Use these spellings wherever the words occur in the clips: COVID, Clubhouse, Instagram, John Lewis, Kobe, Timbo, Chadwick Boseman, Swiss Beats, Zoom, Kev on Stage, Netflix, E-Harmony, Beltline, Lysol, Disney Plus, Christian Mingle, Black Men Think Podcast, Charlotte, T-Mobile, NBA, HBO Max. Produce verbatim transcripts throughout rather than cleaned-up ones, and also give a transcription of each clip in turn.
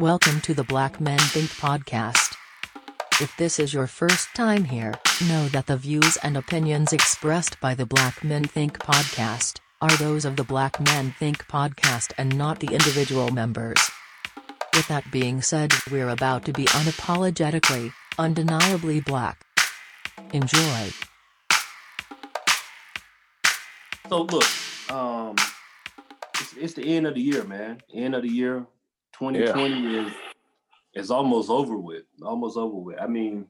Welcome to the Black Men Think Podcast. If this is your first time here, know that the views and opinions expressed by the Black Men Think Podcast are those of the Black Men Think Podcast and not the individual members. With that being said, we're about to be unapologetically, undeniably black. Enjoy. So look, um, it's, it's the end of the year, man. End of the year. twenty twenty yeah. is is almost over with. Almost over with. I mean,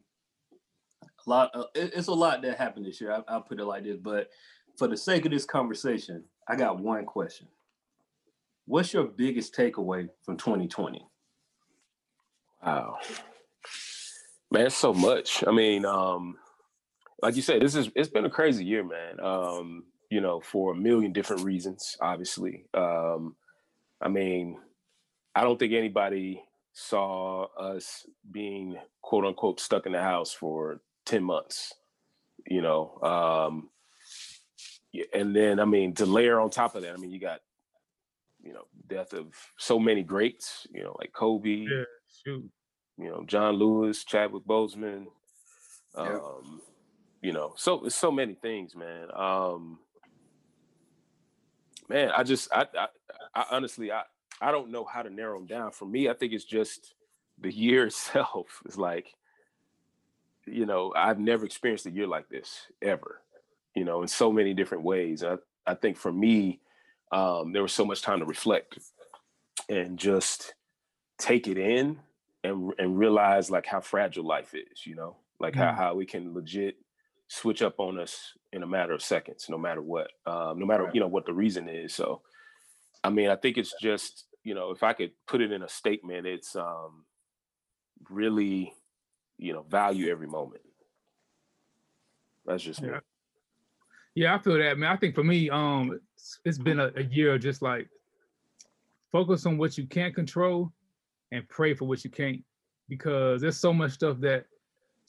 a lot. Of, it, it's a lot that happened this year. I, I'll put it like this. But for the sake of this conversation, I got one question. What's your biggest takeaway from twenty twenty? Wow, man, it's so much. I mean, um, like you said, this is it's been a crazy year, man. Um, you know, for a million different reasons, obviously. Um, I mean. I don't think anybody saw us being quote unquote stuck in the house for ten months, you know? Um, and then, I mean, to layer on top of that, I mean, you got, you know, death of so many greats, you know, like Kobe, yeah, shoot. you know, John Lewis, Chadwick Boseman, um, yeah. you know, so so many things, man. Um, man, I just, I, I, I honestly, I, I don't know how to narrow them down. For me, I think it's just the year itself. It's like, you know, I've never experienced a year like this ever, you know, in so many different ways. I, I think for me, um, there was so much time to reflect and just take it in and and realize like how fragile life is, you know, like mm-hmm. how, how we can legit switch up on us in a matter of seconds, no matter what, um, no matter, right. you know, what the reason is. So, I mean, I think it's just, you know, if I could put it in a statement, it's um, really, you know, value every moment. That's just me. Yeah, yeah I feel that, man. I think for me, um, it's, it's been a, a year of just like focus on what you can't control and pray for what you can't, because there's so much stuff that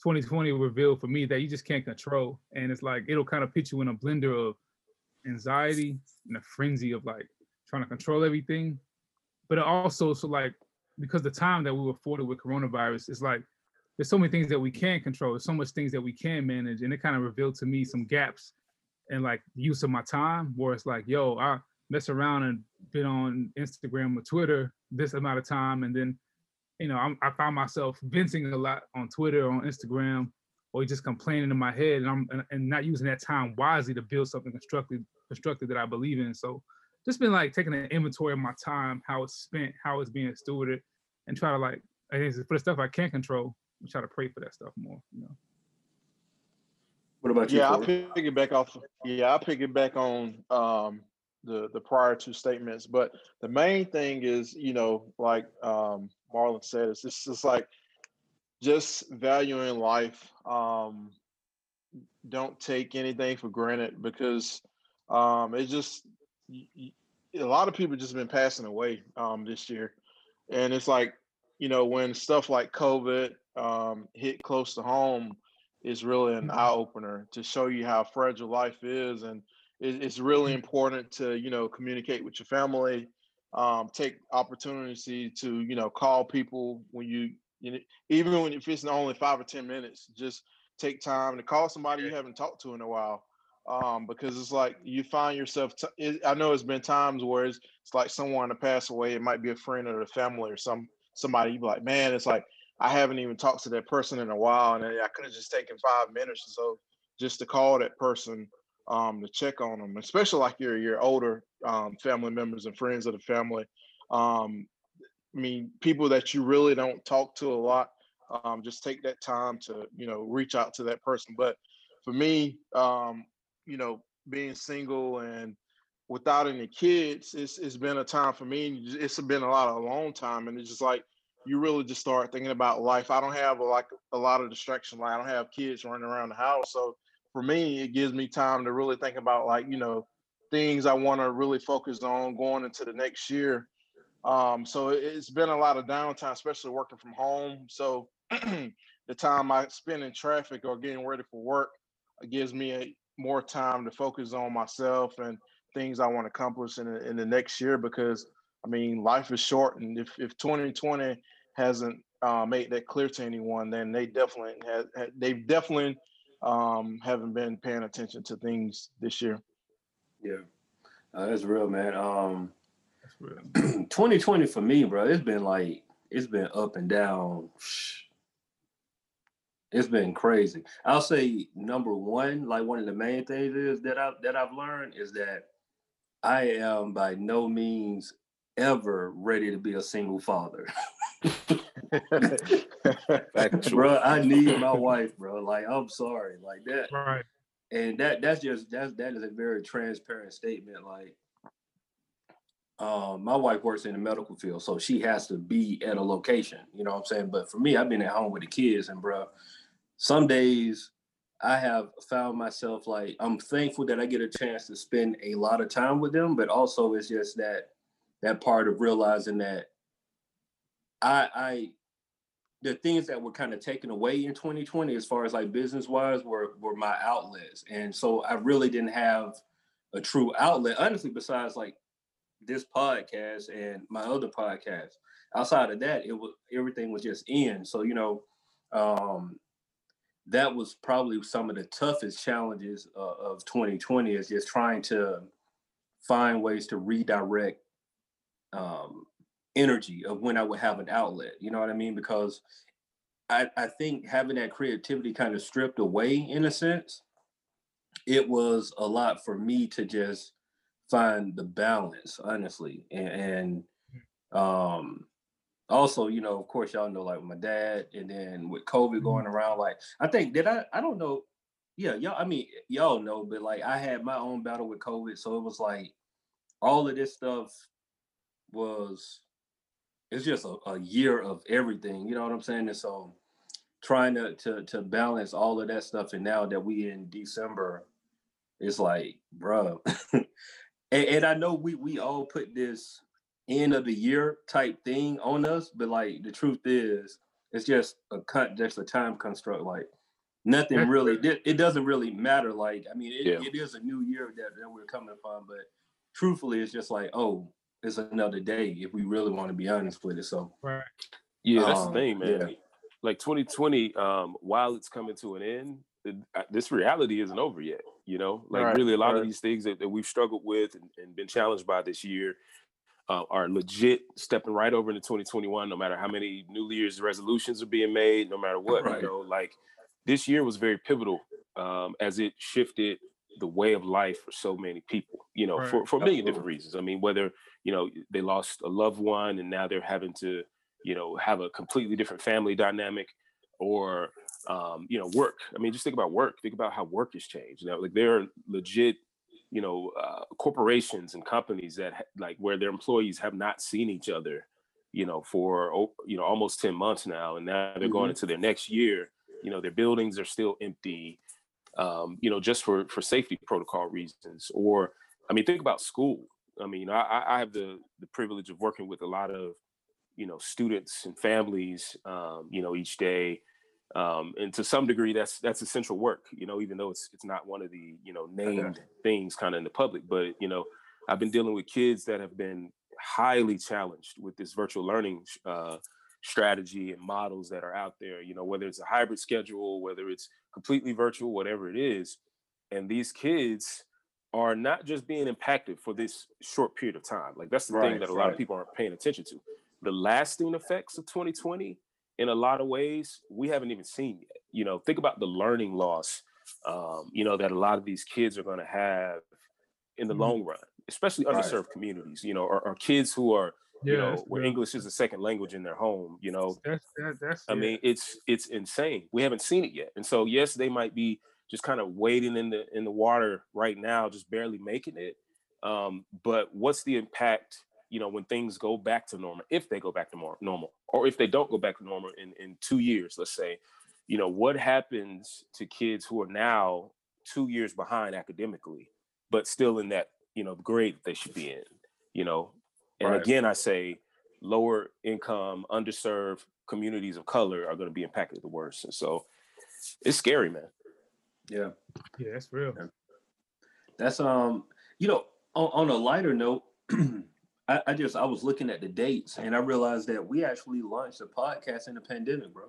twenty twenty revealed for me that you just can't control. And it's like, it'll kind of put you in a blender of anxiety and a frenzy of like trying to control everything. But it also, so like, because the time that we were afforded with coronavirus, it's like, there's so many things that we can control. There's so much things that we can manage. And it kind of revealed to me some gaps in like use of my time where it's like, yo, I mess around and been on Instagram or Twitter this amount of time. And then, you know, I'm, I find myself venting a lot on Twitter or on Instagram, or just complaining in my head, and I'm and, and not using that time wisely to build something constructive, constructive that I believe in. So just been like taking an inventory of my time, how it's spent, how it's being stewarded, and try to like, I guess for the stuff I can't control, I try to pray for that stuff more, you know. What about you? Yeah, I'll pick it back off. Yeah, I'll pick it back on um, the, the prior two statements. But the main thing is, you know, like um, Marlon said, it's just, it's like just valuing life. Um, don't take anything for granted, because um, it just, a lot of people just been passing away um, this year. And it's like, you know, when stuff like COVID um, hit close to home, is really an eye opener to show you how fragile life is. And it, it's really important to, you know, communicate with your family, um, take opportunity to, you know, call people when you, you know, even when if it's only five or ten minutes, just take time to call somebody you haven't talked to in a while. Um, because it's like you find yourself, t- it, I know it's been times where it's, it's like someone to pass away. It might be a friend or a family or some somebody. You'd be like, man, it's like I haven't even talked to that person in a while, and I could have just taken five minutes or so just to call that person um, to check on them. Especially like your your older um, family members and friends of the family. Um, I mean, people that you really don't talk to a lot. Um, just take that time to you know reach out to that person. But for me, um, you know, being single and without any kids, it's it's been a time for me. It's been a lot of a long time. And it's just like, you really just start thinking about life. I don't have a, like a lot of distraction. Like I don't have kids running around the house. So for me, it gives me time to really think about like, you know, things I want to really focus on going into the next year. Um, so it's been a lot of downtime, especially working from home. So the time I spend in traffic or getting ready for work, it gives me a more time to focus on myself and things I want to accomplish in the, in the next year, because I mean, life is short, and if, if twenty twenty hasn't uh, made that clear to anyone, then they definitely have, they definitely um, haven't been paying attention to things this year. Yeah, uh, that's real, man. Um, that's real. twenty twenty for me, bro, it's been like, it's been up and down. It's been crazy. I'll say number one, like one of the main things is that I that I've learned is that I am by no means ever ready to be a single father. Bro, I need my wife, bro. Like, I'm sorry, like that. Right. And that that's just that's that is a very transparent statement. Like, um, my wife works in the medical field, so she has to be at a location. You know what I'm saying? But for me, I've been at home with the kids, and bro, some days I have found myself like, I'm thankful that I get a chance to spend a lot of time with them, but also it's just that that part of realizing that I, I the things that were kind of taken away in twenty twenty, as far as like business wise, were were my outlets, and so I really didn't have a true outlet, honestly, besides like this podcast and my other podcast. Outside of that, it was everything was just in. So, you know, um, that was probably some of the toughest challenges uh, of twenty twenty, is just trying to find ways to redirect um, energy of when I would have an outlet. You know what I mean? Because I, I think having that creativity kind of stripped away in a sense, it was a lot for me to just find the balance, honestly. And, and um, also, you know, of course, y'all know, like with my dad, and then with COVID going around, like, I think that I, I don't know. Yeah, y'all, I mean, y'all know, but like, I had my own battle with COVID. So it was like, all of this stuff was, it's just a, a year of everything. You know what I'm saying? And so trying to, to, to balance all of that stuff. And now that we in December, it's like, bro, And, and I know we we all put this end of the year type thing on us, but like the truth is, it's just a cut, just a time construct. Like nothing really, it doesn't really matter. Like, I mean, it, yeah. it is a new year that, that we're coming from, but truthfully, it's just like, oh, it's another day if we really want to be honest with it. So, right. yeah, um, that's the thing, man. Yeah. Like twenty twenty, um, while it's coming to an end, this reality isn't over yet, you know, like right, really a lot right. of these things that, that we've struggled with and, and been challenged by this year uh, are legit stepping right over into twenty twenty-one, no matter how many New Year's resolutions are being made, no matter what, right. you know, like this year was very pivotal um, as it shifted the way of life for so many people, you know, right. for, for a million Absolutely. different reasons. I mean, whether, you know, they lost a loved one and now they're having to, you know, have a completely different family dynamic, or um, you know, work. I mean, just think about work. Think about how work has changed. Now, like there are legit, you know, uh, corporations and companies that ha- like where their employees have not seen each other, you know, for, you know, almost ten months now. And now they're mm-hmm. going into their next year, you know, their buildings are still empty, um, you know, just for, for safety protocol reasons. Or, I mean, think about school. I mean, you know, I, I have the, the privilege of working with a lot of, you know, students and families, um, you know, each day. Um, and to some degree, that's that's essential work, you know, even though it's it's not one of the, you know, named okay. things kind of in the public. But, you know, I've been dealing with kids that have been highly challenged with this virtual learning uh, strategy and models that are out there, you know, whether it's a hybrid schedule, whether it's completely virtual, whatever it is. And these kids are not just being impacted for this short period of time. Like that's the right, thing that a lot right. of people aren't paying attention to. The lasting effects of twenty twenty in a lot of ways, we haven't even seen yet. You know, think about the learning loss, um, you know, that a lot of these kids are going to have in the mm-hmm. long run, especially underserved right. communities, you know, or, or kids who are, yeah, you know, where good. English is a second language in their home, you know. That's, that, that's I yeah. mean, it's it's insane. We haven't seen it yet. And so, yes, they might be just kind of wading in the, in the water right now, just barely making it. Um, but what's the impact, you know, when things go back to normal, if they go back to more normal, or if they don't go back to normal in, in two years, let's say, you know, what happens to kids who are now two years behind academically, but still in that, you know, grade that they should be in, you know? And right. again, I say lower income, underserved communities of color are going to be impacted the worst. And so it's scary, man. Yeah. Yeah, that's real. That's, um, you know, on, on a lighter note, I, I just, I was looking at the dates and I realized that we actually launched a podcast in the pandemic, bro.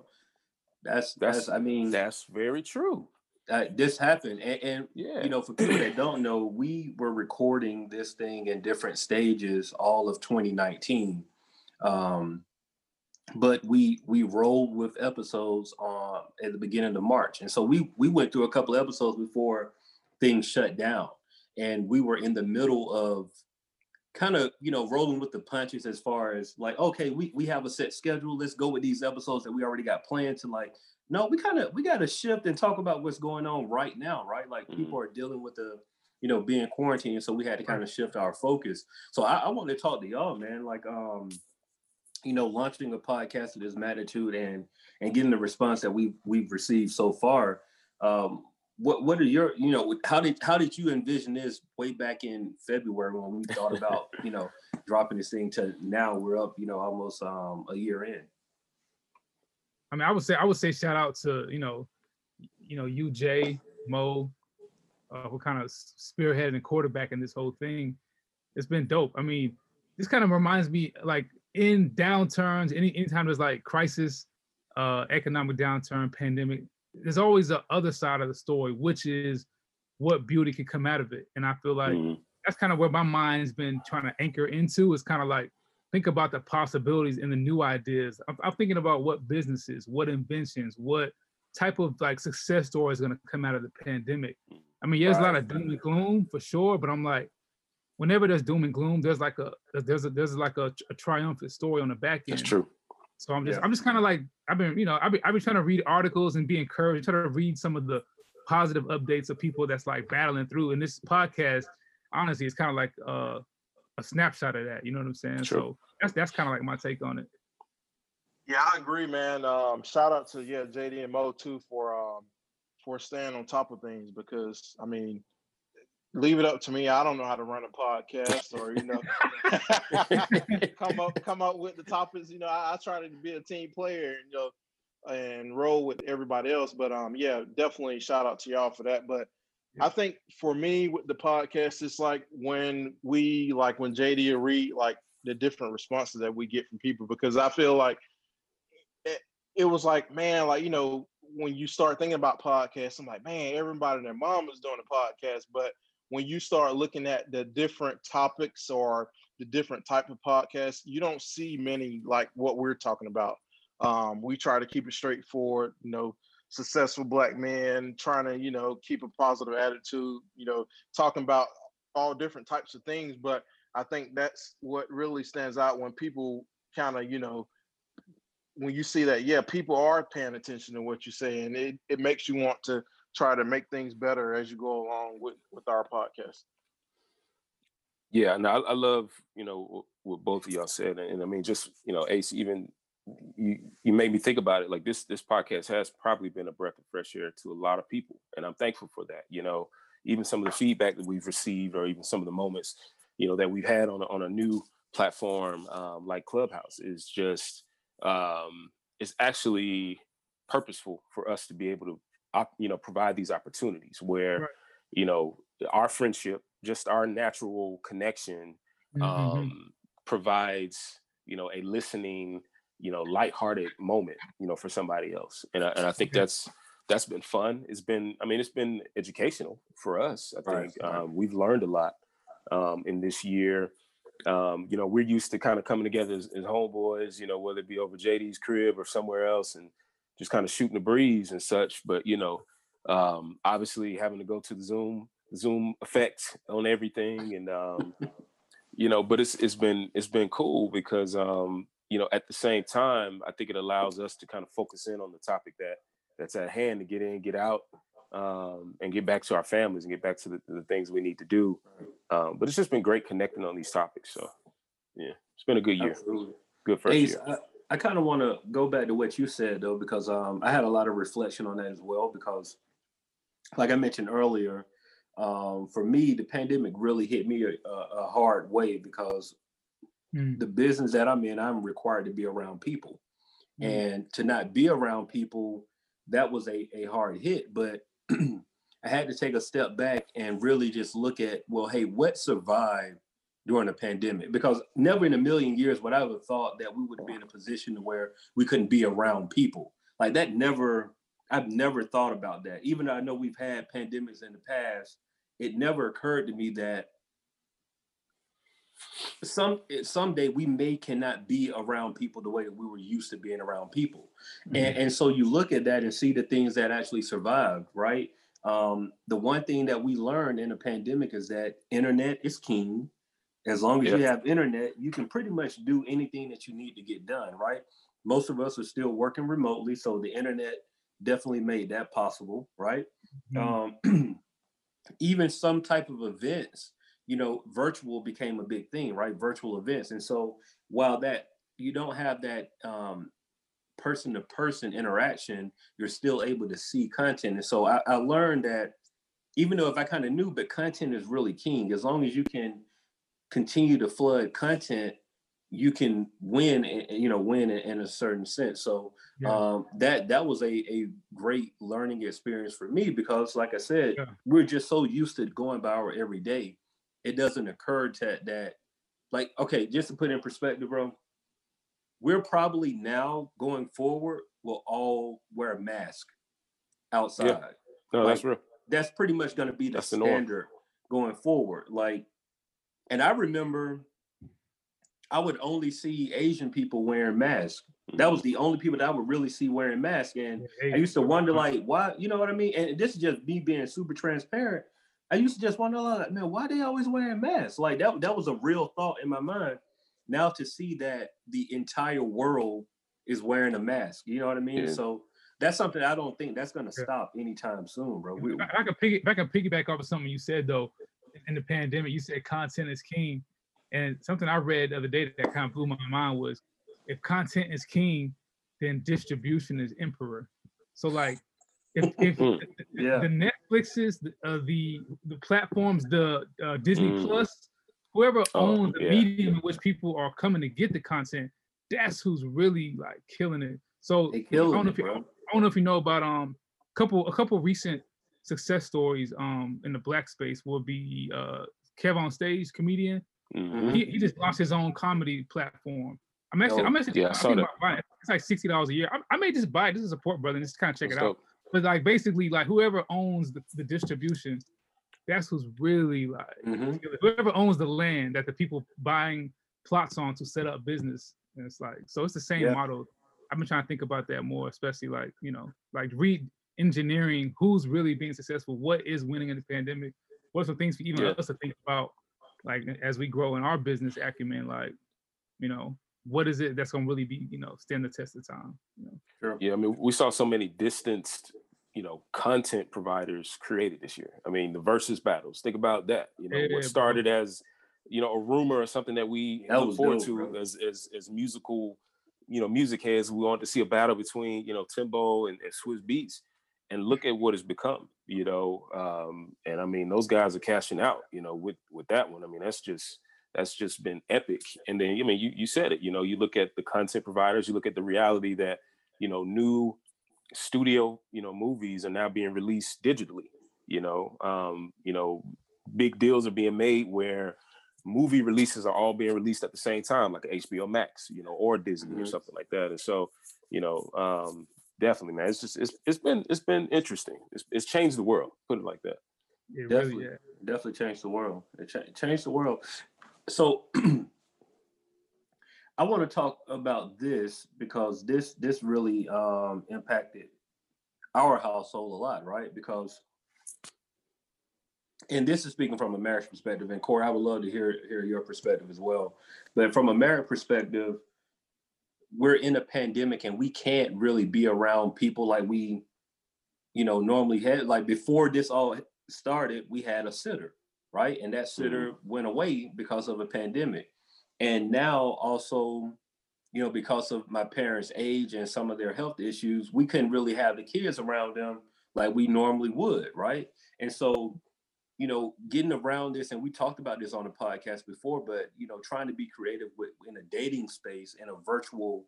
That's, that's, that's I mean, that's very true. Uh, this happened. And, and yeah. you know, for people that don't know, we were recording this thing in different stages all of twenty nineteen. Um, but we we rolled with episodes uh, at the beginning of March. And so we we went through a couple of episodes before things shut down. And we were in the middle of kind of, you know, rolling with the punches as far as like, okay, we, we have a set schedule. Let's go with these episodes that we already got planned to like, no, we kind of, we got to shift and talk about what's going on right now, right? Like mm-hmm. people are dealing with the, you know, being quarantined. So we had to kind of shift our focus. So I, I want to talk to y'all, man. Like, um, you know, launching a podcast of this magnitude and, and getting the response that we've, we've received so far. Um, What what are your, you know, how did how did you envision this way back in February when we thought about, you know, dropping this thing to now we're up, you know, almost um, a year in? I mean, I would say I would say shout out to, you know, you know, you, Jay, Mo, uh, who kind of spearheaded and quarterbacking this whole thing. It's been dope. I mean, this kind of reminds me, like, in downturns, any anytime there's like crisis, uh, economic downturn, pandemic, there's always the other side of the story, which is what beauty can come out of it. And I feel like mm-hmm. that's kind of where my mind's been trying to anchor into. It's kind of like, think about the possibilities and the new ideas. I'm, I'm thinking about what businesses, what inventions, what type of like success story is going to come out of the pandemic. I mean, yeah, there's a lot of doom and gloom for sure, but I'm like, whenever there's doom and gloom, there's like a, there's a, there's like a, a triumphant story on the back end. That's true. So I'm just, yeah. I'm just kind of like, I've been, you know, I've been, I've been trying to read articles and be encouraged, try to read some of the positive updates of people that's like battling through. And this podcast, honestly, it's kind of like uh, a snapshot of that. You know what I'm saying? True. So that's that's kind of like my take on it. Yeah, I agree, man. Um, shout out to yeah, J D and Mo too for um, for staying on top of things because I mean, leave it up to me. I don't know how to run a podcast or, you know, come up come up with the topics. You know, I, I try to be a team player, you know, and roll with everybody else. But um, yeah, definitely shout out to y'all for that. But yeah. I think for me with the podcast, it's like when we, like when J D read like the different responses that we get from people, because I feel like it, it was like, man, like, you know, when you start thinking about podcasts, I'm like, man, everybody and their mom is doing a podcast. But when you start looking at the different topics or the different type of podcasts, you don't see many like what we're talking about. Um, we try to keep it straightforward, you know, successful Black men trying to, you know, keep a positive attitude, you know, talking about all different types of things. But I think that's what really stands out when people kind of, you know, when you see that, yeah, people are paying attention to what you say, and it, it makes you want to try to make things better as you go along with, with our podcast. Yeah, and I, I love, you know, what both of y'all said. And, and I mean, just, you know, Ace, even you, you made me think about it. Like this, this podcast has probably been a breath of fresh air to a lot of people. And I'm thankful for that. You know, even some of the feedback that we've received or even some of the moments, you know, that we've had on, on a new platform um, like Clubhouse is just, um, it's actually purposeful for us to be able to, Op, you know, provide these opportunities where, right. you know, our friendship, just our natural connection mm-hmm. um, provides, you know, a listening, you know, lighthearted moment, you know, for somebody else. And I, and I think that's, that's been fun. It's been, I mean, it's been educational for us. I think right. um, we've learned a lot um, in this year. Um, you know, we're used to kind of coming together as, as homeboys, you know, whether it be over J D's crib or somewhere else and just kind of shooting the breeze and such. But, you know, um, obviously having to go to the Zoom, Zoom effect on everything. And, um, you know, but it's it's been it's been cool because, um, you know, at the same time, I think it allows us to kind of focus in on the topic that that's at hand to get in, get out um, and get back to our families and get back to the, the things we need to do. Um, but it's just been great connecting on these topics. So, yeah, it's been a good year. Absolutely. Good first Ace, year. I- I kind of want to go back to what you said, though, because um, I had a lot of reflection on that as well, because like I mentioned earlier, um, for me, the pandemic really hit me a, a hard way because mm. the business that I'm in, I'm required to be around people mm. and to not be around people. That was a, a hard hit, but I had to take a step back and really just look at, well, hey, what survived during the pandemic, because never in a million years would I have thought that we would be in a position where we couldn't be around people. Like that never, I've never thought about that. Even though I know we've had pandemics in the past, it never occurred to me that some someday we may cannot be around people the way that we were used to being around people. Mm-hmm. And, and so you look at that and see the things that actually survived, right? Um, the one thing that we learned in the pandemic is that internet is king. As long as yep. you have internet, you can pretty much do anything that you need to get done, right? Most of us are still working remotely, so the internet definitely made that possible, right? Mm-hmm. Um, even some type of events, you know, virtual became a big thing, right? Virtual events. And so while that you don't have that um, person-to-person interaction, you're still able to see content. And so I, I learned that, even though if I kind of knew, but content is really king. As long as you can continue to flood content, you can win, you know, win in a certain sense. So yeah. um, that that was a, a great learning experience for me, because like I said, yeah. we're just so used to going by our everyday. It doesn't occur to that, like, okay, just to put it in perspective, bro, we're probably now going forward, we'll all wear a mask outside. Yeah. No, like, that's real. That's pretty much going to be the that's standard the going forward. Like, and I remember I would only see Asian people wearing masks. That was the only people that I would really see wearing masks. And I used to wonder, like, why, you know what I mean? And this is just me being super transparent. I used to just wonder, like, man, why they always wearing masks? Like that, that was a real thought in my mind. Now to see that the entire world is wearing a mask, you know what I mean? Yeah. So that's something I don't think that's going to stop anytime soon, bro. We, I can piggy, I can piggyback off of something you said, though. In the pandemic, you said content is king. And something I read the other day that kind of blew my mind was, if content is king, then distribution is emperor. So like, if, if yeah. the, the Netflixes, the, uh, the the platforms, the uh, Disney mm. Plus, whoever owns oh, the yeah. medium in which people are coming to get the content, that's who's really like killing it. So killing I, don't know if it, you, I don't know if you know about um couple a couple recent success stories um in the black space will be uh, Kev on Stage, comedian. Mm-hmm. He, he just launched his own comedy platform. I'm actually, oh, I'm actually, yeah, I saw that. It's like sixty dollars a year. I, I may just buy it. This is support, brother, and just kind of check that's it dope. Out. But like basically, like whoever owns the, the distribution, that's who's really like mm-hmm. whoever owns the land that the people buying plots on to set up business. And it's like so, it's the same yeah. model. I've been trying to think about that more, especially like you know, like re-engineering who's really being successful, what is winning in the pandemic, what are some things for even yeah. us to think about. Like as we grow in our business acumen, like, you know, what is it that's gonna really be, you know, stand the test of time? You know? Sure. Yeah, I mean, we saw so many distanced, you know, content providers created this year. I mean, the versus battles. Think about that. You know, yeah, what started bro. as, you know, a rumor or something that we that look forward dope, to bro. as as as musical, you know, music heads. We wanted to see a battle between, you know, Timbo and, and Swiss Beats. And look at what it's become, you know. Um, and I mean, those guys are cashing out, you know, with, with that one. I mean, that's just that's just been epic. And then, I mean, you you said it, you know, you look at the content providers, you look at the reality that, you know, new studio, you know, movies are now being released digitally, you know, um, you know, big deals are being made where movie releases are all being released at the same time, like H B O Max, you know, or Disney mm-hmm. or something like that. And so, you know, um, definitely, man. It's just it's it's been it's been interesting. It's it's changed the world. Put it like that. It definitely, really, yeah. definitely changed the world. It cha- changed the world. So I want to talk about this because this this really um, impacted our household a lot, right? Because, and this is speaking from a marriage perspective. And Corey, I would love to hear hear your perspective as well. But from a marriage perspective, we're in a pandemic and we can't really be around people like we, you know, normally had. Like before this all started, we had a sitter, right? And that sitter mm-hmm. went away because of a pandemic. And now also, you know, because of my parents' age and some of their health issues, we couldn't really have the kids around them like we normally would, right? And so, you know, getting around this, and we talked about this on the podcast before, but, you know, trying to be creative with, in a dating space in a virtual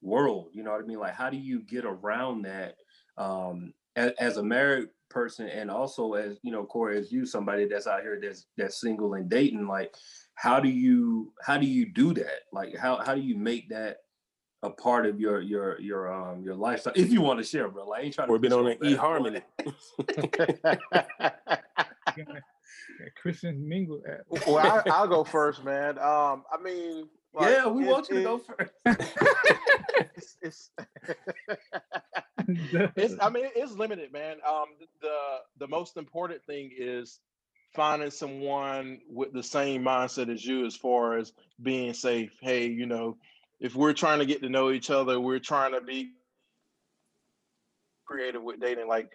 world, you know what I mean? Like, how do you get around that um, as, as a married person, and also, as you know, Corey, as you, somebody that's out here that's that's single and dating, like, how do you how do you do that? Like, how how do you make that a part of your your your um your lifestyle, if you want to share, bro? Like, I ain't trying to. We've been on an E-Harmony. Christian Mingle app. Well, I, I'll go first, man. Um, I mean, like, yeah, we it, want you it, to go first. it's, it's, it's, I mean, it's limited, man. Um, the the most important thing is finding someone with the same mindset as you, as far as being safe. Hey, you know, if we're trying to get to know each other, we're trying to be creative with dating. Like,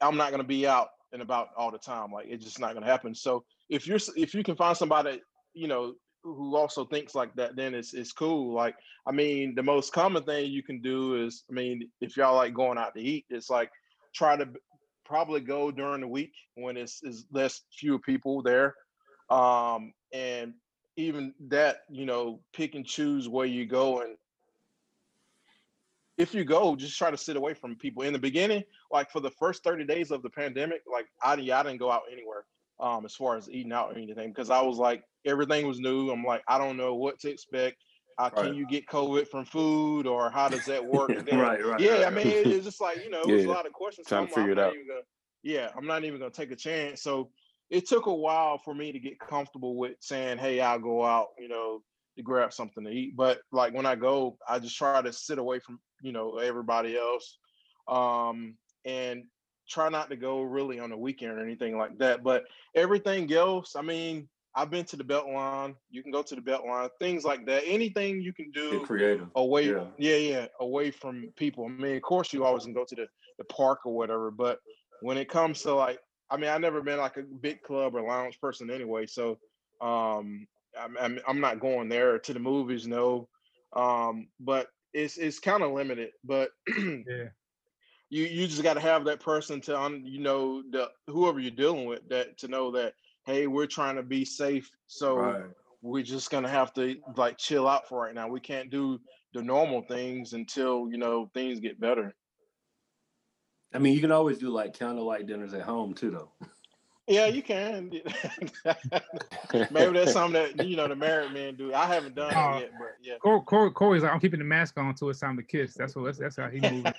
I'm not going to be out and about all the time. Like, it's just not going to happen. So if you're, if you can find somebody, you know, who also thinks like that, then it's, it's cool. Like, I mean, the most common thing you can do is, I mean, if y'all like going out to eat, it's like, try to probably go during the week when it's, it's less, fewer people there. Um, and even that, you know, pick and choose where you go. And if you go, just try to sit away from people. In the beginning, like for the first thirty days of the pandemic, like I, I didn't go out anywhere um, as far as eating out or anything, because I was like, everything was new. I'm like, I don't know what to expect. How right. Can you get COVID from food, or how does that work? And then, right, right. Yeah, right. I mean, it, it's just like, you know, it was yeah. a lot of questions. Trying so to I'm, figure I'm it out. Gonna, yeah, I'm not even going to take a chance. So it took a while for me to get comfortable with saying, hey, I'll go out, you know, to grab something to eat. But like when I go, I just try to sit away from, you know, everybody else, um, and try not to go really on the weekend or anything like that. But everything else, I mean, I've been to the Beltline. You can go to the Beltline, things like that. Anything you can do creative. away. Yeah. yeah, yeah, away from people. I mean, of course you always can go to the, the park or whatever, but when it comes to like, I mean, I've never been like a big club or lounge person anyway, so um, I'm, I'm I'm not going there to the movies, no. Um, but it's it's kind of limited. But yeah, you you just got to have that person to um, you know, the whoever you're dealing with, that to know that hey, we're trying to be safe, so right. we're just gonna have to like chill out for right now. We can't do the normal things until, you know, things get better. I mean, you can always do like candlelight dinners at home too, though. Yeah, you can. Maybe that's something that, you know, the married men do. I haven't done uh, it yet, but yeah. Corey, Corey, Corey's like, I'm keeping the mask on until it's time to kiss. That's what. That's, that's how he moves.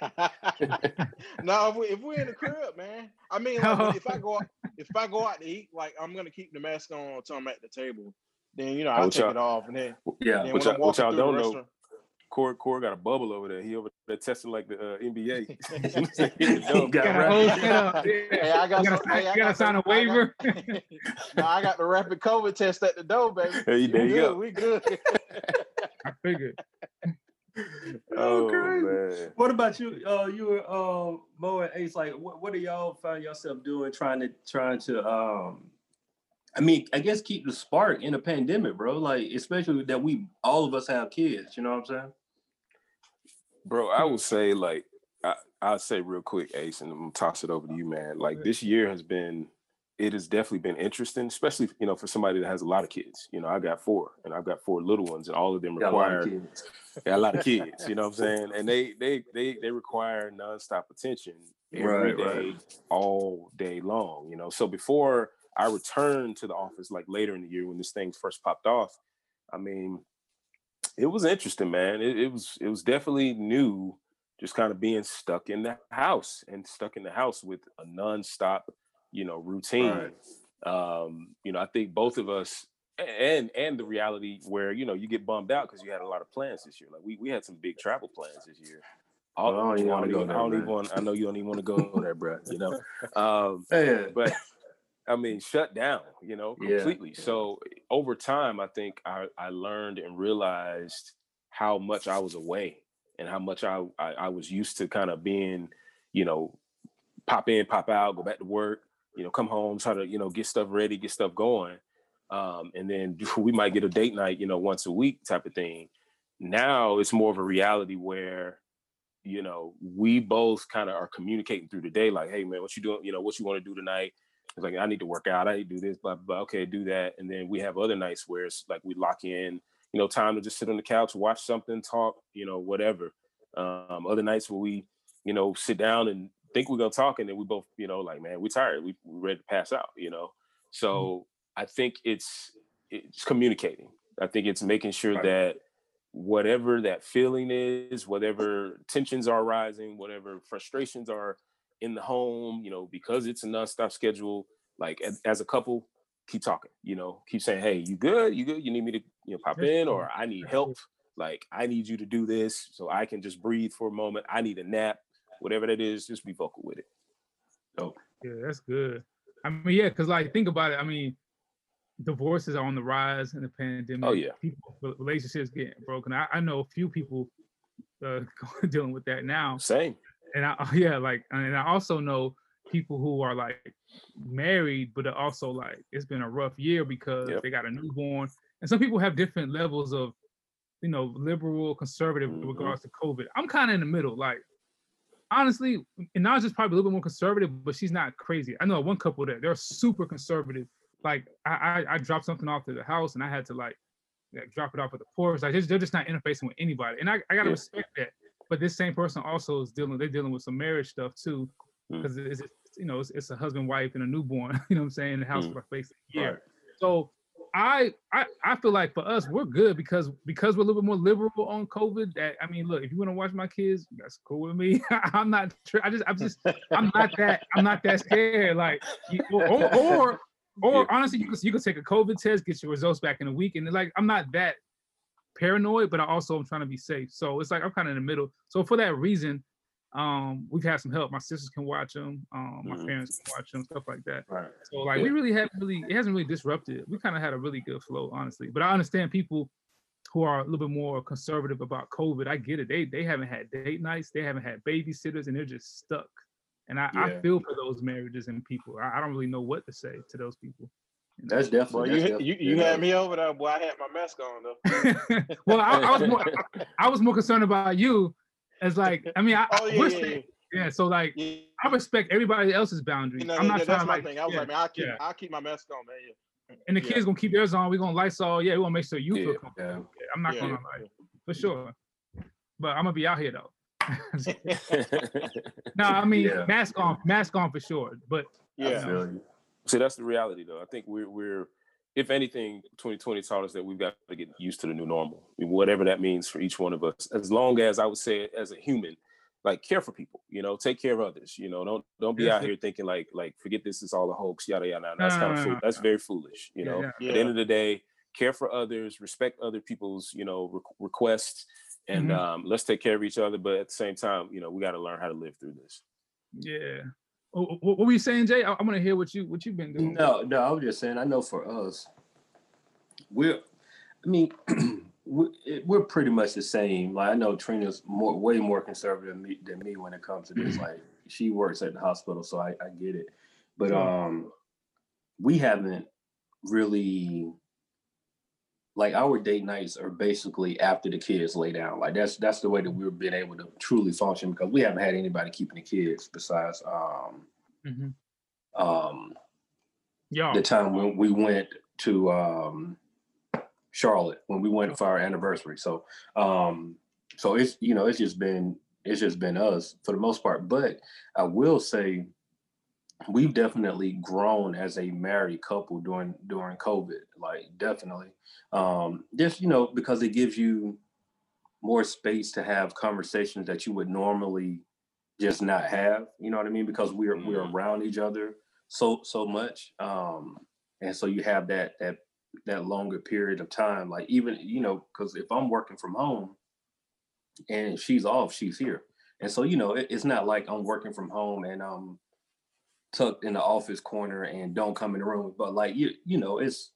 No, if, we, if we're in the crib, man. I mean, like, oh. if I go out, if I go out to eat, like I'm gonna keep the mask on until I'm at the table. Then you know I oh, take it off, and then yeah, then which when I, I'm walking which through don't the restaurant. Know. Core, Core got a bubble over there. He over there testing like the uh, N B A. Hey, I got to sign a waiver. I got, no, I got the rapid COVID test at the door, baby. Hey, there you go. We good. I figured. Oh, okay. Man. What about you? Uh, you were uh, Mo and Ace. Like, what, what do y'all find yourself doing? Trying to, trying to. Um, I mean, I guess keep the spark in a pandemic, bro. Like, especially that we all of us have kids. You know what I'm saying? Bro, I would say, like, I, I'll say real quick, Ace, and I'm gonna toss it over to you, man. Like, this year has been, it has definitely been interesting, especially, you know, for somebody that has a lot of kids. You know, I got four, and I've got four little ones, and all of them require a lot of kids, you know what I'm saying? And they they they they require nonstop attention every right, day, right. all day long, you know? So before I returned to the office, like, later in the year when this thing first popped off, I mean, it was interesting, man. It, it was it was definitely new, just kind of being stuck in the house and stuck in the house with a nonstop, you know, routine. Right. Um, you know, I think both of us, and and the reality where, you know, you get bummed out because you had a lot of plans this year. Like, we, we had some big travel plans this year. All well, I don't even want to go there, I, don't even want, I know you don't even want to go there, bro, you know? Um, yeah. But... I mean, shut down, you know, completely. Yeah. So over time, I think I, I learned and realized how much I was away and how much I, I, I was used to kind of being, you know, pop in, pop out, go back to work, you know, come home, try to, you know, get stuff ready, get stuff going. Um, and then we might get a date night, you know, once a week type of thing. Now it's more of a reality where, you know, we both kind of are communicating through the day, like, hey, man, what you doing? You know, what you want to do tonight? It's like, I need to work out. I need to do this, blah, blah, blah. Okay, do that. And then we have other nights where it's like we lock in, you know, time to just sit on the couch, watch something, talk, you know, whatever. Um, other nights where we, you know, sit down and think we're gonna talk, and then we both, you know, like, man, we're tired, we we're ready to pass out, you know. So mm-hmm. I think it's it's communicating. I think it's making sure right. that whatever that feeling is, whatever tensions are rising, whatever frustrations are in the home, you know, because it's a nonstop schedule. Like as, as a couple, keep talking, you know, keep saying, hey, you good? You good? You need me to, you know, pop in, or I need help. Like, I need you to do this so I can just breathe for a moment. I need a nap, whatever that is, just be vocal with it. So. Yeah, that's good. I mean, yeah, because like, think about it. I mean, divorces are on the rise in the pandemic. Oh yeah. People, relationships getting broken. I, I know a few people uh, dealing with that now. Same. And I, yeah, like, and I also know people who are like married, but also like, it's been a rough year because yep. they got a newborn. And some people have different levels of, you know, liberal, conservative mm-hmm. with regards to COVID. I'm kind of in the middle, like, honestly, and Naj is probably a little bit more conservative, but she's not crazy. I know one couple that they're super conservative. Like I, I, I dropped something off to the house and I had to like, like drop it off at the porch. Like they're just not interfacing with anybody. And I, I gotta yeah. respect that. But this same person also is dealing, they're dealing with some marriage stuff too. Because mm. it's, you know, it's, it's a husband, wife, and a newborn, you know what I'm saying, in the house mm. for basically a year. Right. So I, I I feel like for us, we're good because because we're a little bit more liberal on COVID. That I mean, look, if you want to watch my kids, that's cool with me. I'm not, I just, I'm just, I'm not that, I'm not that scared. Like, or, or, or Or yeah. honestly, you could you could take a COVID test, get your results back in a week, and like I'm not that paranoid, but I also am trying to be safe. So it's like I'm kind of in the middle. So for that reason, um, we've had some help. My sisters can watch them, um, my mm-hmm. parents can watch them, stuff like that. Right. So like yeah. we really haven't really it hasn't really disrupted. We kind of had a really good flow, honestly. But I understand people who are a little bit more conservative about COVID. I get it. They they haven't had date nights, they haven't had babysitters, and they're just stuck. And I, yeah. I feel for those marriages and people. I, I don't really know what to say to those people. You know? That's definitely. Boy, you, that's definitely you, you you had me over there, boy. I had my mask on though. Well, I, I was more. I, I was more concerned about you. As like, I mean, I, oh, yeah, I wish yeah, they, yeah. yeah. So like, yeah. I respect everybody else's boundaries. You know, I'm not yeah, trying to like. Thing. I was yeah, like, man, I keep, yeah. I keep my mask on, man. Yeah. And the yeah. kids gonna keep theirs on. We are gonna Lysol. Yeah, we gonna make sure you yeah, feel comfortable. Yeah. Yeah, I'm not yeah, gonna yeah. like for sure. But I'm gonna be out here though. No, I mean yeah. mask on, mask on for sure. But yeah, you know. See, that's the reality though. I think we're we're, if anything, twenty twenty taught us that we've got to get used to the new normal, I mean, whatever that means for each one of us. As long as I would say, as a human, like care for people, you know, take care of others, you know, don't don't be yeah. out here thinking like like forget this, it's all a hoax, yada yada. yada. That's no, kind no, of no, no. that's very foolish, you yeah, know. Yeah. Yeah. At the end of the day, care for others, respect other people's, you know, re- requests. And mm-hmm. um, let's take care of each other. But at the same time, you know, we got to learn how to live through this. Yeah. What were you saying, Jay? I, I want to hear what, you, what you've been doing. No, no, I was just saying, I know for us, we're, I mean, we're, we're pretty much the same. Like, I know Trina's more, way more conservative than me, than me when it comes to this. Like, she works at the hospital, so I, I get it. But um, we haven't really... Like our date nights are basically after the kids lay down. Like that's that's the way that we've been able to truly function because we haven't had anybody keeping the kids besides um, mm-hmm. um, yeah. the time when we went to um, Charlotte when we went for our anniversary. So um, so it's you know it's just been it's just been us for the most part. But I will say we've definitely grown as a married couple during during COVID. Like definitely. Um, just, you know, because it gives you more space to have conversations that you would normally just not have, you know what I mean? Because we're, mm-hmm. we're around each other so, so much. Um, and so you have that, that, that longer period of time, like even, you know, cause if I'm working from home and she's off, she's here. And so, you know, it, it's not like I'm working from home and I'm tucked in the office corner and don't come in the room, but like, you, you know, it's,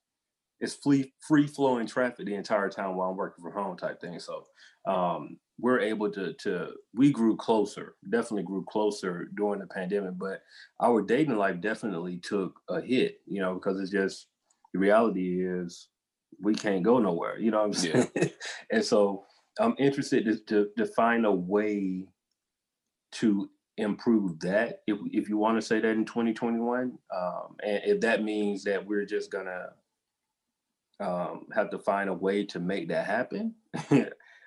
It's free, free flowing traffic the entire time while I'm working from home type thing. So um, we're able to, to, we grew closer, definitely grew closer during the pandemic, but our dating life definitely took a hit, you know, because it's just, the reality is we can't go nowhere, you know what I'm saying? Yeah. And so I'm interested to, to, to find a way to improve that, if, if you want to say that in twenty twenty-one. Um, and if that means that we're just going to, Um, have to find a way to make that happen.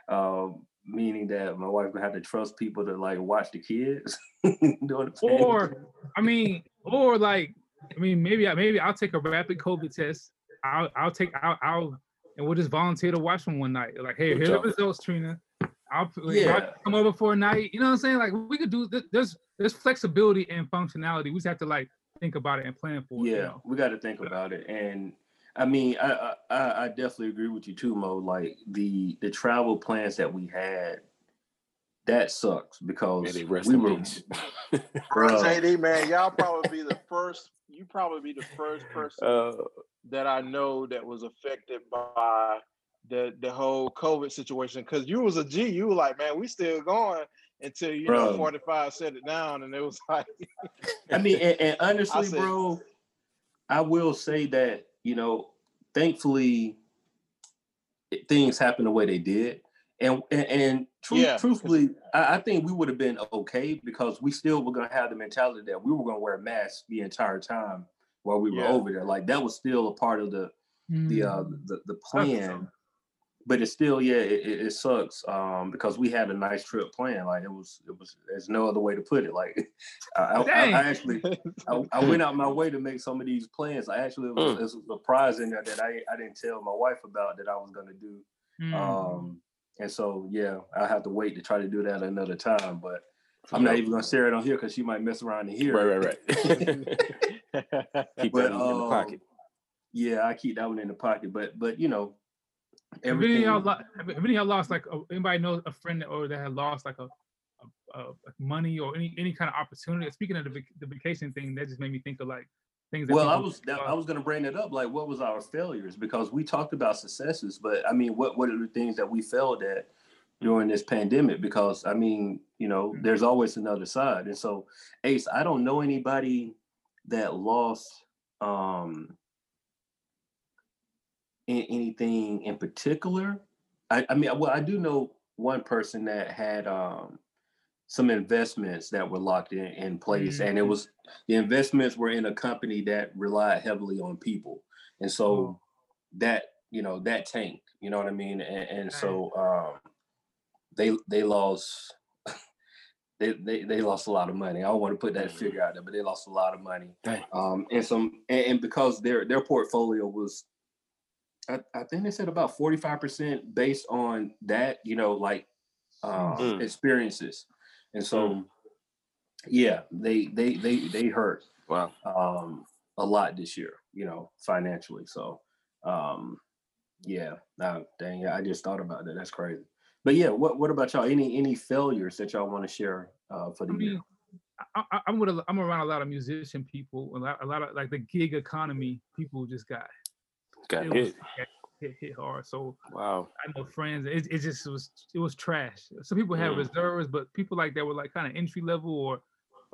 um, meaning that my wife would have to trust people to like watch the kids during the pandemic. Or I mean, or like I mean, maybe I maybe I'll take a rapid COVID test. I'll I'll take I'll, I'll and we'll just volunteer to watch them one night. Like, hey, here's the results, Trina. I'll, like, yeah. I'll come over for a night. You know what I'm saying? Like, we could do. There's there's flexibility and functionality. We just have to like think about it and plan for it. Yeah, you know? We got to think about it. And I mean, I, I I definitely agree with you too, Mo. Like the the travel plans that we had, that sucks because we were. J D, man, y'all probably be the first. You probably be the first person uh, that I know that was affected by the the whole COVID situation. Because you was a G, you were like, man, we still going until you bro. know forty-five set it down, and it was like. I mean, and, and honestly, I said, bro, I will say that. You know, thankfully, it, things happened the way they did, and and, and truth, yeah. truthfully, I, I think we would have been okay because we still were gonna have the mentality that we were gonna wear masks the entire time while we were yeah. over there. Like that was still a part of the mm. the, uh, the the plan, but it's still yeah, it, it, it sucks um, because we had a nice trip planned. Like it was it was there's no other way to put it. Like I, I, I actually. I, I went out my way to make some of these plans. I actually, it was, mm. it was a surprise in there that I, I didn't tell my wife about that I was going to do. Mm. Um, and so, yeah, I'll have to wait to try to do that another time. But I'm yeah. not even going to share it on here because she might mess around in here. Right, right, right. Keep but, that um, in the pocket. Yeah, I keep that one in the pocket. But, but you know, everything. If any of y'all lost, if any of y'all lost like, a, anybody knows a friend that, or that had lost, like, a Uh, like money or any any kind of opportunity. Speaking of the, the vacation thing, that just made me think of like things. That well, I was that, I was going to bring it up. Like, what was our failures? Because we talked about successes, but I mean, what what are the things that we failed at during this pandemic? Because I mean, you know, mm-hmm. there's always another side. And so, Ace, I don't know anybody that lost um, in, anything in particular. I, I mean, well, I do know one person that had. Um, some investments that were locked in, in place. Mm-hmm. And it was, the investments were in a company that relied heavily on people. And so mm-hmm. that, you know, that tanked, you know what I mean? And, and so um, they they lost, they, they they lost a lot of money. I don't want to put that figure out there, but they lost a lot of money. Um, and some and, and because their their portfolio was, I, I think they said about forty-five percent based on that, you know, like uh, mm-hmm. experiences. And so, yeah, they they they they hurt wow. um, a lot this year, you know, financially. So, um, yeah, nah, dang, I just thought about that. That's crazy. But yeah, what what about y'all? Any any failures that y'all want to share uh, for the I mean, year? I, I, I'm with a, I'm around a lot of musician people. A lot, a lot of like the gig economy people just got got hit. Was, got Hit, hit hard. So wow, I know friends. It, it just was it was trash. Some people had mm. reserves, but people like that were like kind of entry level or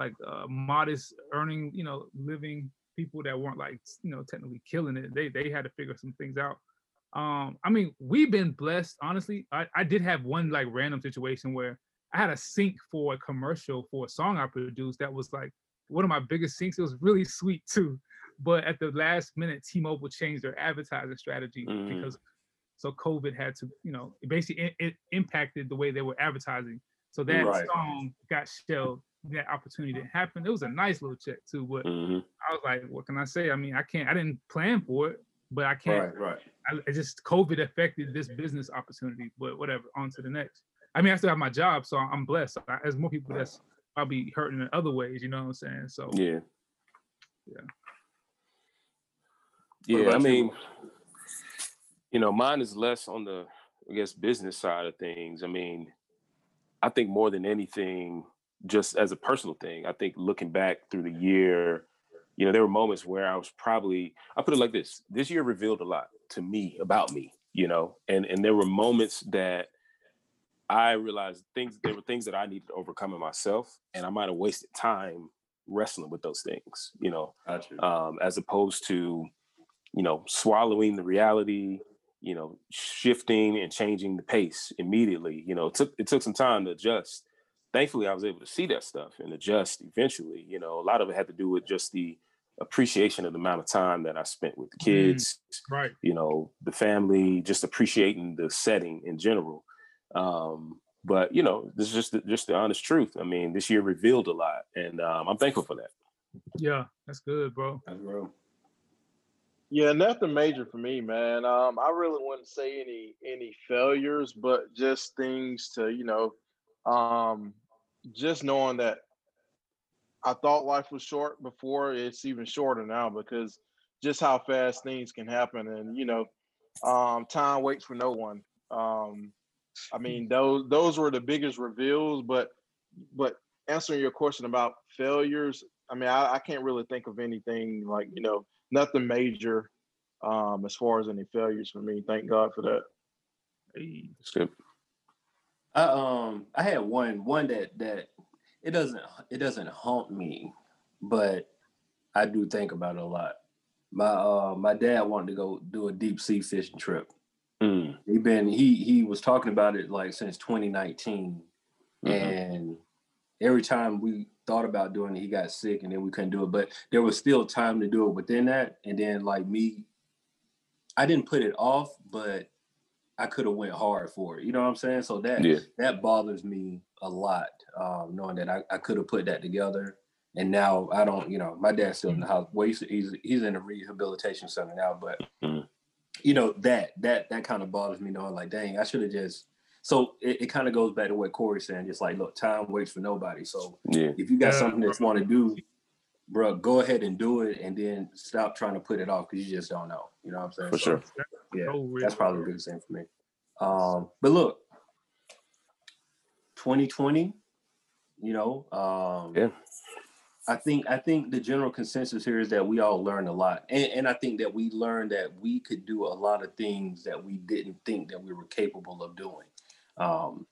like uh, modest earning, you know, living people that weren't like you know technically killing it. They they had to figure some things out. Um, I mean, we've been blessed, honestly. I, I did have one like random situation where I had a sync for a commercial for a song I produced that was like one of my biggest syncs. It was really sweet too. But at the last minute, T-Mobile changed their advertising strategy mm-hmm. because so COVID had to, you know, it basically it, it impacted the way they were advertising. So that right. song got shelved. That opportunity didn't happen. It was a nice little check too, but mm-hmm. I was like, what can I say? I mean, I can't. I didn't plan for it, but I can't. Right, right. I, it just COVID affected this business opportunity. But whatever, on to the next. I mean, I still have my job, so I'm blessed. I, there's more people that's probably hurting in other ways. You know what I'm saying? So yeah, yeah. Yeah, I mean, you know, mine is less on the, I guess, business side of things. I mean, I think more than anything, just as a personal thing, I think looking back through the year, you know, there were moments where I was probably, I put it like this, this year revealed a lot to me about me, you know, and, and there were moments that I realized things, there were things that I needed to overcome in myself, and I might have wasted time wrestling with those things, you know, gotcha. um, as opposed to, you know, swallowing the reality, you know, shifting and changing the pace immediately. You know, it took it took some time to adjust. Thankfully, I was able to see that stuff and adjust eventually. You know, a lot of it had to do with just the appreciation of the amount of time that I spent with the kids, mm, right? You know, the family, just appreciating the setting in general. Um, But, you know, this is just the, just the honest truth. I mean, this year revealed a lot, and um, I'm thankful for that. Yeah, that's good, bro. That's real. Yeah, nothing major for me, man. Um, I really wouldn't say any any failures, but just things to, you know, um, just knowing that I thought life was short before. It's even shorter now because just how fast things can happen. And, you know, um, time waits for no one. Um, I mean, those those were the biggest reveals, but but answering your question about failures, I mean, I, I can't really think of anything like, you know, nothing major um, as far as any failures for me. Thank God for that. Hey, that's good. I, um, I had one, one that, that it doesn't, it doesn't haunt me, but I do think about it a lot. My, uh, my dad wanted to go do a deep sea fishing trip. Mm. He been, he, he was talking about it like since twenty nineteen, mm-hmm. and every time we thought about doing it, he got sick and then we couldn't do it, but there was still time to do it within that. And then like me, I didn't put it off, but I could have went hard for it. You know what I'm saying? So that, yeah. that bothers me a lot, um, knowing that I, I could have put that together. And now I don't, you know, my dad's still mm-hmm. in the house. Well, he's, he's, he's in a rehabilitation center now, but mm-hmm. you know, that, that, that kind of bothers me knowing like, dang, I should have just, So it, it kind of goes back to what Corey's saying. Just like, look, time waits for nobody. So yeah. if you got yeah, something that you want to do, bro, go ahead and do it, and then stop trying to put it off because you just don't know. You know what I'm saying? For so, sure. Yeah, no that's probably the biggest thing for me. Um, but look, twenty twenty, you know, um, yeah. I think I think the general consensus here is that we all learned a lot. And, and I think that we learned that we could do a lot of things that we didn't think that we were capable of doing. um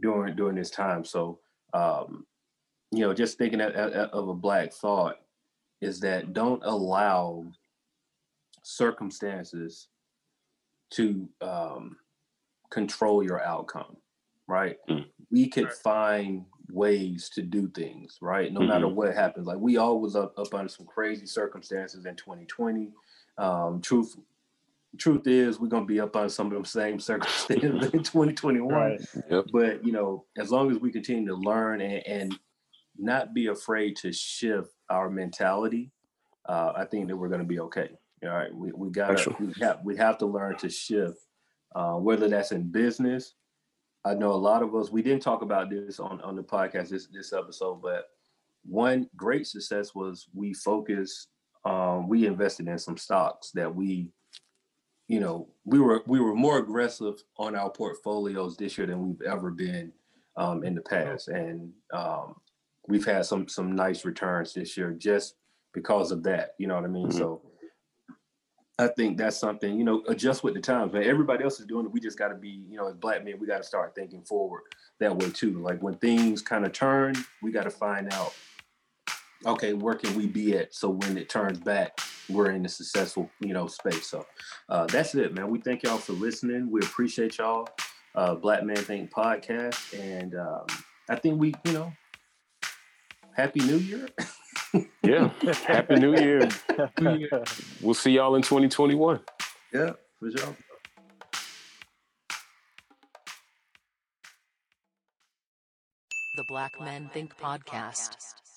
during during this time. So um you know, just thinking of, of a black thought is that don't allow circumstances to um control your outcome, right? Mm. We could right. find ways to do things, right? No mm-hmm. matter what happens. Like we all was up, up under some crazy circumstances in twenty twenty. Um truth Truth is, we're gonna be up on some of them same circumstances in twenty twenty-one. Right. Yep. But you know, as long as we continue to learn and, and not be afraid to shift our mentality, uh, I think that we're gonna be okay. All right, we we gotta we have, we have to learn to shift, uh, whether that's in business. I know a lot of us. We didn't talk about this on, on the podcast this this episode, but one great success was we focused. Um, we invested in some stocks that we. You know, we were we were more aggressive on our portfolios this year than we've ever been um, in the past, and um, we've had some some nice returns this year just because of that. You know what I mean? Mm-hmm. So I think that's something. You know, adjust with the times, man. Everybody else is doing it. We just got to be. You know, as black men, we got to start thinking forward that way too. Like when things kind of turn, we got to find out. Okay, where can we be at? So when it turns back, we're in a successful, you know, space. So uh, that's it, man. We thank y'all for listening. We appreciate y'all. Uh, Black Man Think Podcast. And um, I think we, you know, Happy New Year. Yeah. Happy New Year. We'll see y'all in twenty twenty-one. Yeah, for sure. The Black Men Think Podcast.